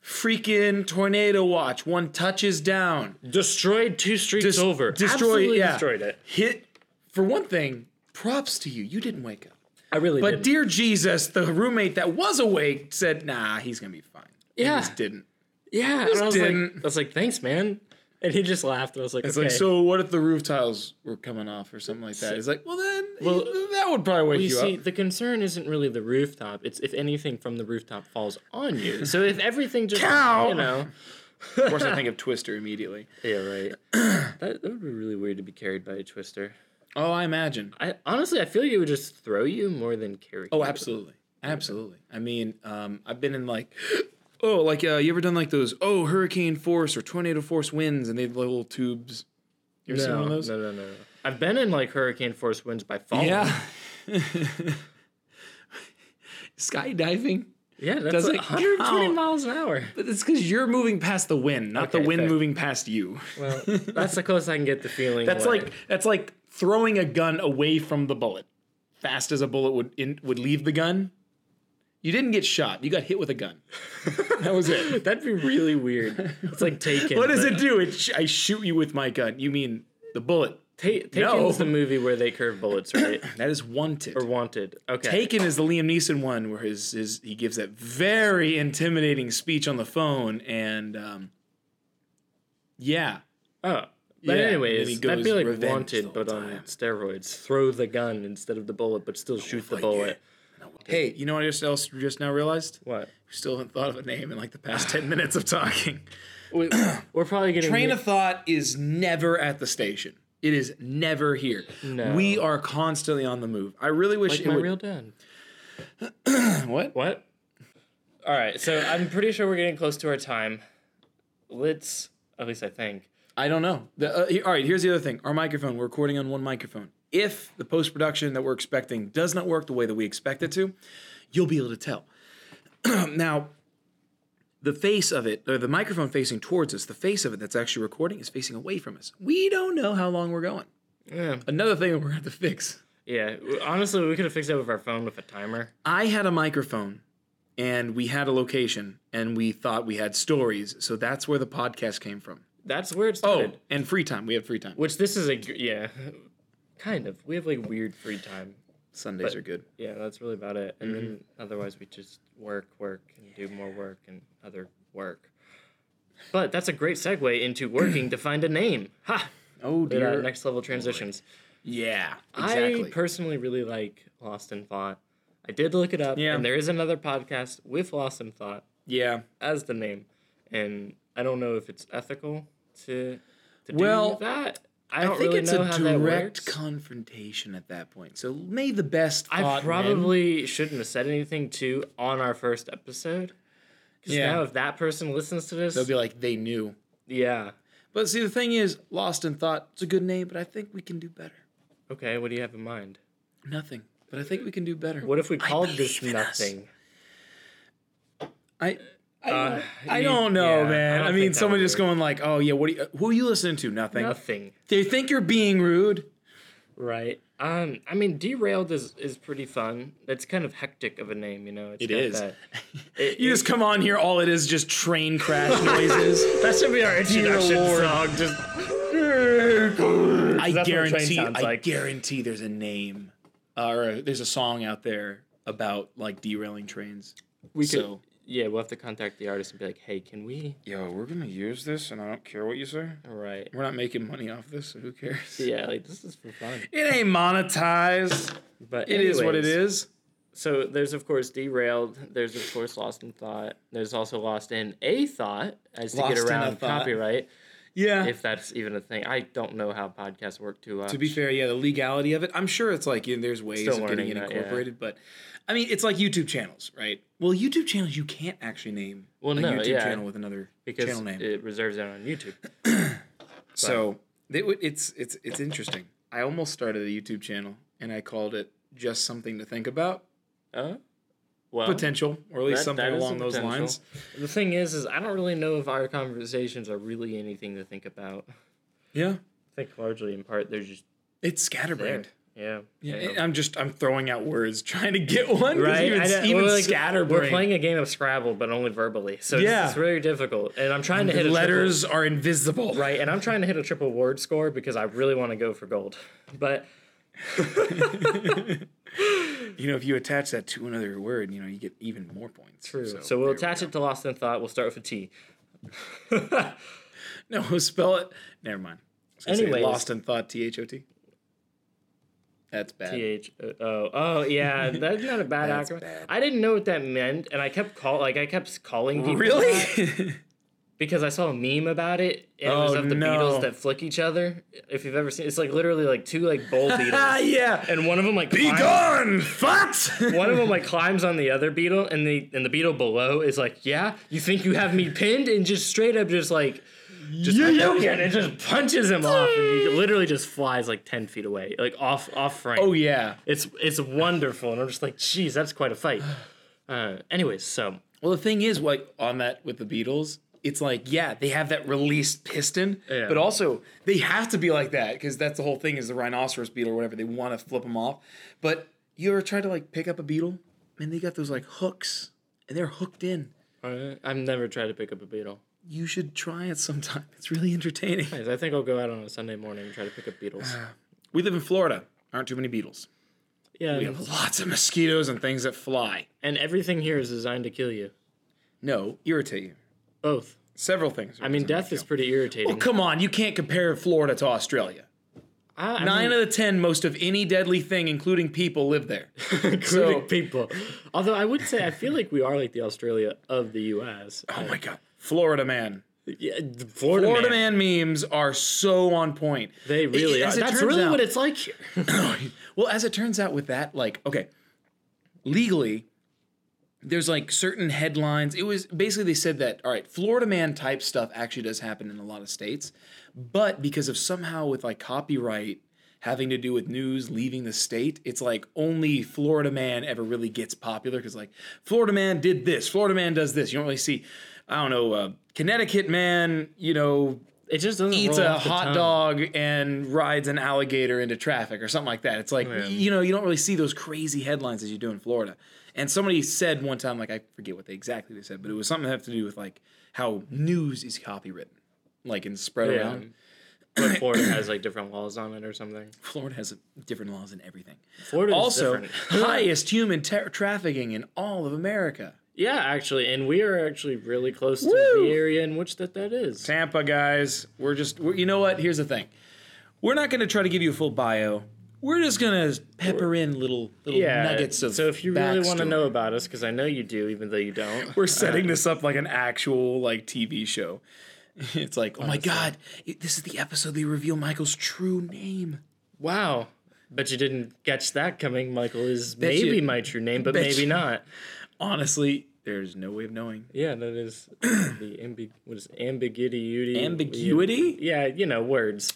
Freaking tornado watch. One touches down. Destroyed two streets over. Absolutely destroyed it. Hit, for one thing, props to you. You didn't wake up. I really didn't. But dear Jesus, the roommate that was awake said, nah, he's going to be fine. Yeah. He just didn't. Yeah. I was like, thanks, man. And he just laughed, and I was like, it's okay. Like, so what if the roof tiles were coming off or something like that? He's like, well, that would probably wake you up. You see, the concern isn't really the rooftop. It's if anything from the rooftop falls on you. So if everything just, Of course, I think of Twister immediately. Yeah, right. That would be really weird to be carried by a Twister. Oh, I imagine. I feel like it would just throw you more than carry you. Oh, absolutely. Absolutely. I mean, I've been in like... Oh, like, you ever done like those, hurricane force or tornado force winds, and they have little tubes? You ever seen one of those? No. I've been in like hurricane force winds by falling. Yeah. Skydiving? Yeah, that's like 120 miles an hour. But it's because you're moving past the wind, not the wind moving past you. Well, that's the closest I can get to feeling. That's like throwing a gun away from the bullet. Fast as a bullet would leave the gun. You didn't get shot. You got hit with a gun. That was it. That'd be really weird. It's like Taken. What does it do? I shoot you with my gun. You mean the bullet? Taken's the movie where they curve bullets, right? That is Wanted. Or Wanted. Okay. Taken is the Liam Neeson one where he gives that very intimidating speech on the phone, and yeah. Oh. But anyways, that'd be like Wanted, but on steroids. Throw the gun instead of the bullet, but still shoot the bullet. Hey, you know what I just now realized? What? We still haven't thought of a name in like the past 10 minutes of talking. We're probably getting... Train of thought is never at the station. It is never here. No. We are constantly on the move. I really wish it would... Like my real dad. What? All right, so I'm pretty sure we're getting close to our time. Let's... At least I think. I don't know. All right, here's the other thing. Our microphone, we're recording on one microphone. If the post-production that we're expecting does not work the way that we expect it to, you'll be able to tell. Now, the face of it, or the microphone facing towards us, the face of it that's actually recording is facing away from us. We don't know how long we're going. Yeah. Another thing we're going to have to fix. Yeah. Honestly, we could have fixed that with our phone with a timer. I had a microphone, and we had a location, and we thought we had stories, so that's where the podcast came from. That's where it started. Oh, and free time. We had free time. Which this is kind of. We have like weird free time. Sundays are good. Yeah, that's really about it. And then otherwise we just work, and do more work and other work. But that's a great segue into working to find a name. Ha! Oh, dear. Our next level transitions. Yeah, exactly. I personally really like Lost in Thought. I did look it up, and there is another podcast with Lost in Thought as the name. And I don't know if it's ethical to do that. I think it's a direct confrontation at that point. So may the best. I probably shouldn't have said anything on our first episode. Because now if that person listens to this... they'll be like, they knew. Yeah. But see, the thing is, Lost in Thought, it's a good name, but I think we can do better. Okay, what do you have in mind? Nothing. But I think we can do better. What if we called this Nothing? I don't know, man. I mean, someone just going like, oh, yeah, who are you listening to? Nothing. Nothing. They think you're being rude. Right. I mean, Derailed is pretty fun. It's kind of hectic of a name, you know. It's it is. You just come on here, all it is just train crash noises. That should be our introduction song. Just I guarantee there's a name or there's a song out there about like derailing trains. Yeah, we'll have to contact the artist and be like, hey, can we... yo, we're going to use this, and I don't care what you say. Right. We're not making money off this, so who cares? Yeah, like, this is for fun. It ain't monetized, but anyways, it is what it is. So there's, of course, Derailed. There's, of course, Lost in Thought. There's also Lost in a Thought, as to get around copyright. Yeah. If that's even a thing. I don't know how podcasts work too much. To be fair, yeah, the legality of it. I'm sure it's like, you know, there's ways of getting it incorporated, but... I mean, it's like YouTube channels, right? Well, YouTube channels you can't actually name channel with another channel name. Because it reserves that on YouTube. So it's interesting. I almost started a YouTube channel, and I called it Just Something to Think About. Well, potential, or at least something along those lines. The thing is I don't really know if our conversations are really anything to think about. Yeah. I think largely in part they're just... it's scatterbrained. There. Yeah. I'm throwing out words, trying to get one. Right. Even scatterbrained. We're playing a game of Scrabble, but only verbally. So it's really difficult. And I'm trying to hit letters are invisible. Right. And I'm trying to hit a triple word score because I really want to go for gold. But you know, if you attach that to another word, you know, you get even more points. True. So we'll attach it to Lost in Thought. We'll start with a T. No, we'll spell it. Never mind. Anyway, Lost in Thought, THOT. That's bad. Yeah, that's not a bad acronym. Bad. I didn't know what that meant, and I kept calling people. Really? Because I saw a meme about it, and it was of the beetles that flick each other. If you've ever seen, it's like literally like two like bull beetles. Yeah. And one of them like be gone, fat. One of them like climbs on the other beetle, and the beetle below is like, yeah, you think you have me pinned, and just straight up just like. And it just punches him off, and he literally just flies like 10 feet away, like off frame. Oh yeah, it's wonderful, and I'm just like, geez, that's quite a fight. Anyways, so the thing is, like on that with the Beatles, it's like they have that released piston, but also they have to be like that because that's the whole thing is the rhinoceros beetle or whatever. They want to flip them off, but you ever try to like pick up a beetle? Man, they got those like hooks, and they're hooked in. I've never tried to pick up a beetle. You should try it sometime. It's really entertaining. Nice. I think I'll go out on a Sunday morning and try to pick up beetles. We live in Florida. Aren't too many beetles. Yeah, we have lots of mosquitoes and things that fly. And everything here is designed to kill you. No, irritate you. Both. Several things. I mean, death is pretty irritating. Oh, come on. You can't compare Florida to Australia. 9 out of 10, most of any deadly thing, including people, live there. Including people. Although I would say I feel like we are like the Australia of the U.S. Oh, my God. Florida Man. Yeah, Florida Man memes are so on point. They really are. That's really what it's like here. Well, as it turns out with that, like, okay, legally, there's like certain headlines. It was basically they said that, all right, Florida Man type stuff actually does happen in a lot of states. But because of somehow with like copyright having to do with news leaving the state, it's like only Florida Man ever really gets popular because like Florida Man did this, Florida Man does this. You don't really see... I don't know, Connecticut Man, you know, it just doesn't eats a hot dog and rides an alligator into traffic or something like that. It's like, you know, you don't really see those crazy headlines as you do in Florida. And somebody said one time, like, I forget what they said, but it was something that had to do with, like, how news is copywritten, like, and spread around. But Florida has, like, different laws on it or something. Florida has different laws in everything. Florida also, highest human trafficking in all of America. Yeah, actually, and we are actually really close to the area in which that is. Tampa, guys, we're you know what? Here's the thing. We're not going to try to give you a full bio. We're just going to pepper in little nuggets of backstory. So if you really want to know about us, because I know you do, even though you don't. We're setting this up like an actual like TV show. It's like, oh my God, this is the episode they reveal Michael's true name. Wow. But you didn't catch that coming. Michael is maybe my true name, but maybe not. Honestly, there's no way of knowing. Yeah, that is the ambiguity. Ambiguity? Yeah, you know, words.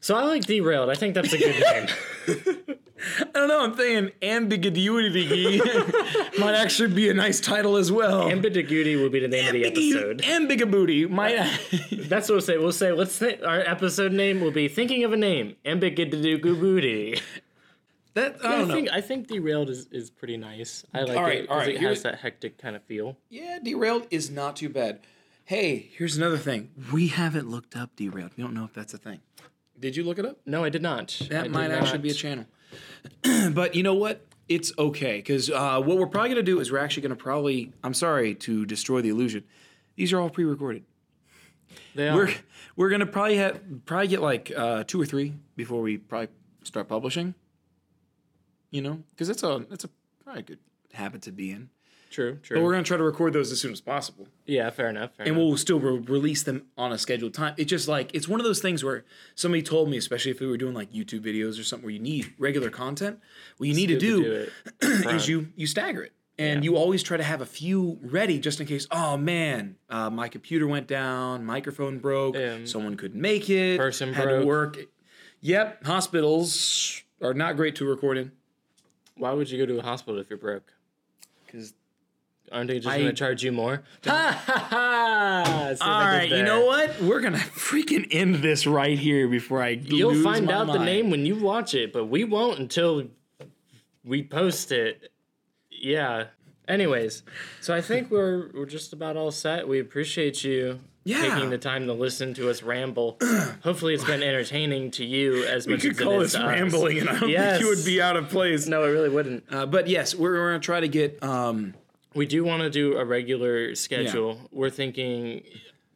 So I like Derailed. I think that's a good name. I don't know. I'm thinking Ambiguity might actually be a nice title as well. Ambiguity will be the name of the episode. Amibigobooty might. That's what we'll say. We'll say, our episode name will be Thinking of a Name, Amibigobooty. I think Derailed is pretty nice. I like it because it has that hectic kind of feel. Yeah, Derailed is not too bad. Hey, here's another thing. We haven't looked up Derailed. We don't know if that's a thing. Did you look it up? No, I did not. That might actually be a channel. But you know what? It's okay, because what we're probably going to do is we're actually going to probably, I'm sorry to destroy the illusion, these are all pre-recorded. They are. We're going to probably get like 2 or 3 before we probably start publishing. You know, because that's a probably good habit to be in. True. But we're going to try to record those as soon as possible. Yeah, fair enough. We'll still release them on a scheduled time. It's just like, it's one of those things where somebody told me, especially if we were doing like YouTube videos or something where you need regular content, what you need to do is you stagger it. And you always try to have a few ready just in case, oh man, my computer went down, microphone broke, someone couldn't make it, person had broke. To work. Yep, hospitals are not great to record in. Why would you go to a hospital if you're broke? Because... Aren't they just going to charge you more? Ha, ha, ha. All right, you know what? We're going to freaking end this right here before I lose my mind. You'll find out the name when you watch it, but we won't until we post it. Yeah. Anyways, so I think we're just about all set. We appreciate you taking the time to listen to us ramble. Hopefully it's been entertaining to you as much as it is to us. We could call this rambling, and I don't think you would be out of place. No, it really wouldn't. But yes, we're going to try to get... We do want to do a regular schedule. Yeah. We're thinking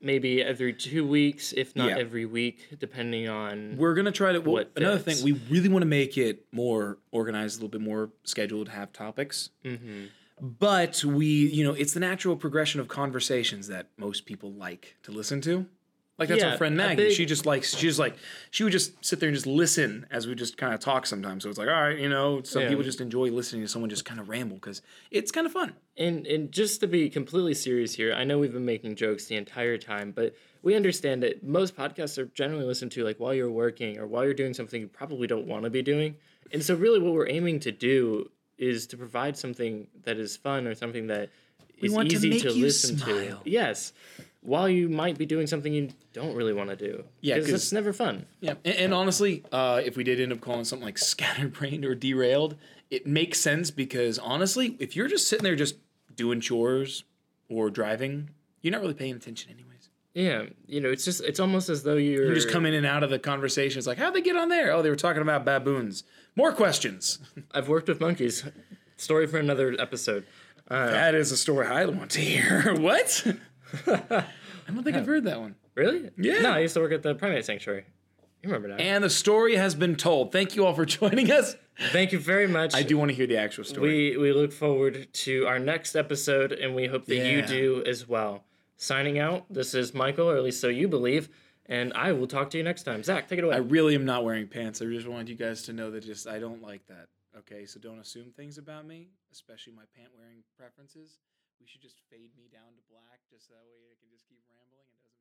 maybe every 2 weeks, if not every week, depending on. We're going to try to. Another thing, we really want to make it more organized, a little bit more scheduled, have topics. Mm-hmm. But it's the natural progression of conversations that most people like to listen to. Like, that's our friend Maggie. She would just sit there and just listen as we just kind of talk sometimes. So it's like, all right, some people just enjoy listening to someone just kind of ramble because it's kind of fun. And just to be completely serious here, I know we've been making jokes the entire time, but we understand that most podcasts are generally listened to like while you're working or while you're doing something you probably don't want to be doing. And so really what we're aiming to do is to provide something that is fun or something that is easy to listen to. Yes. While you might be doing something you don't really want to do. Yeah. Because it's never fun. Yeah. And honestly, if we did end up calling something like Scatterbrained or Derailed, it makes sense because honestly, if you're just sitting there just doing chores or driving, you're not really paying attention anyways. Yeah. It's almost as though you just come in and out of the conversation. It's like, how'd they get on there? Oh, they were talking about baboons. More questions. I've worked with monkeys. Story for another episode. That is a story I want to hear. What? I don't think I've heard that one. Really? Yeah. No, I used to work at the Primate Sanctuary. You remember that. And the story has been told. Thank you all for joining us. Thank you very much. I do want to hear the actual story. We look forward to our next episode, and we hope that you do as well. Signing out, this is Michael, or at least so you believe, and I will talk to you next time. Zach, take it away. I really am not wearing pants. I just wanted you guys to know that I don't like that. Okay, so don't assume things about me, especially my pant-wearing preferences. We should just fade me down to black just that way I can just keep rambling.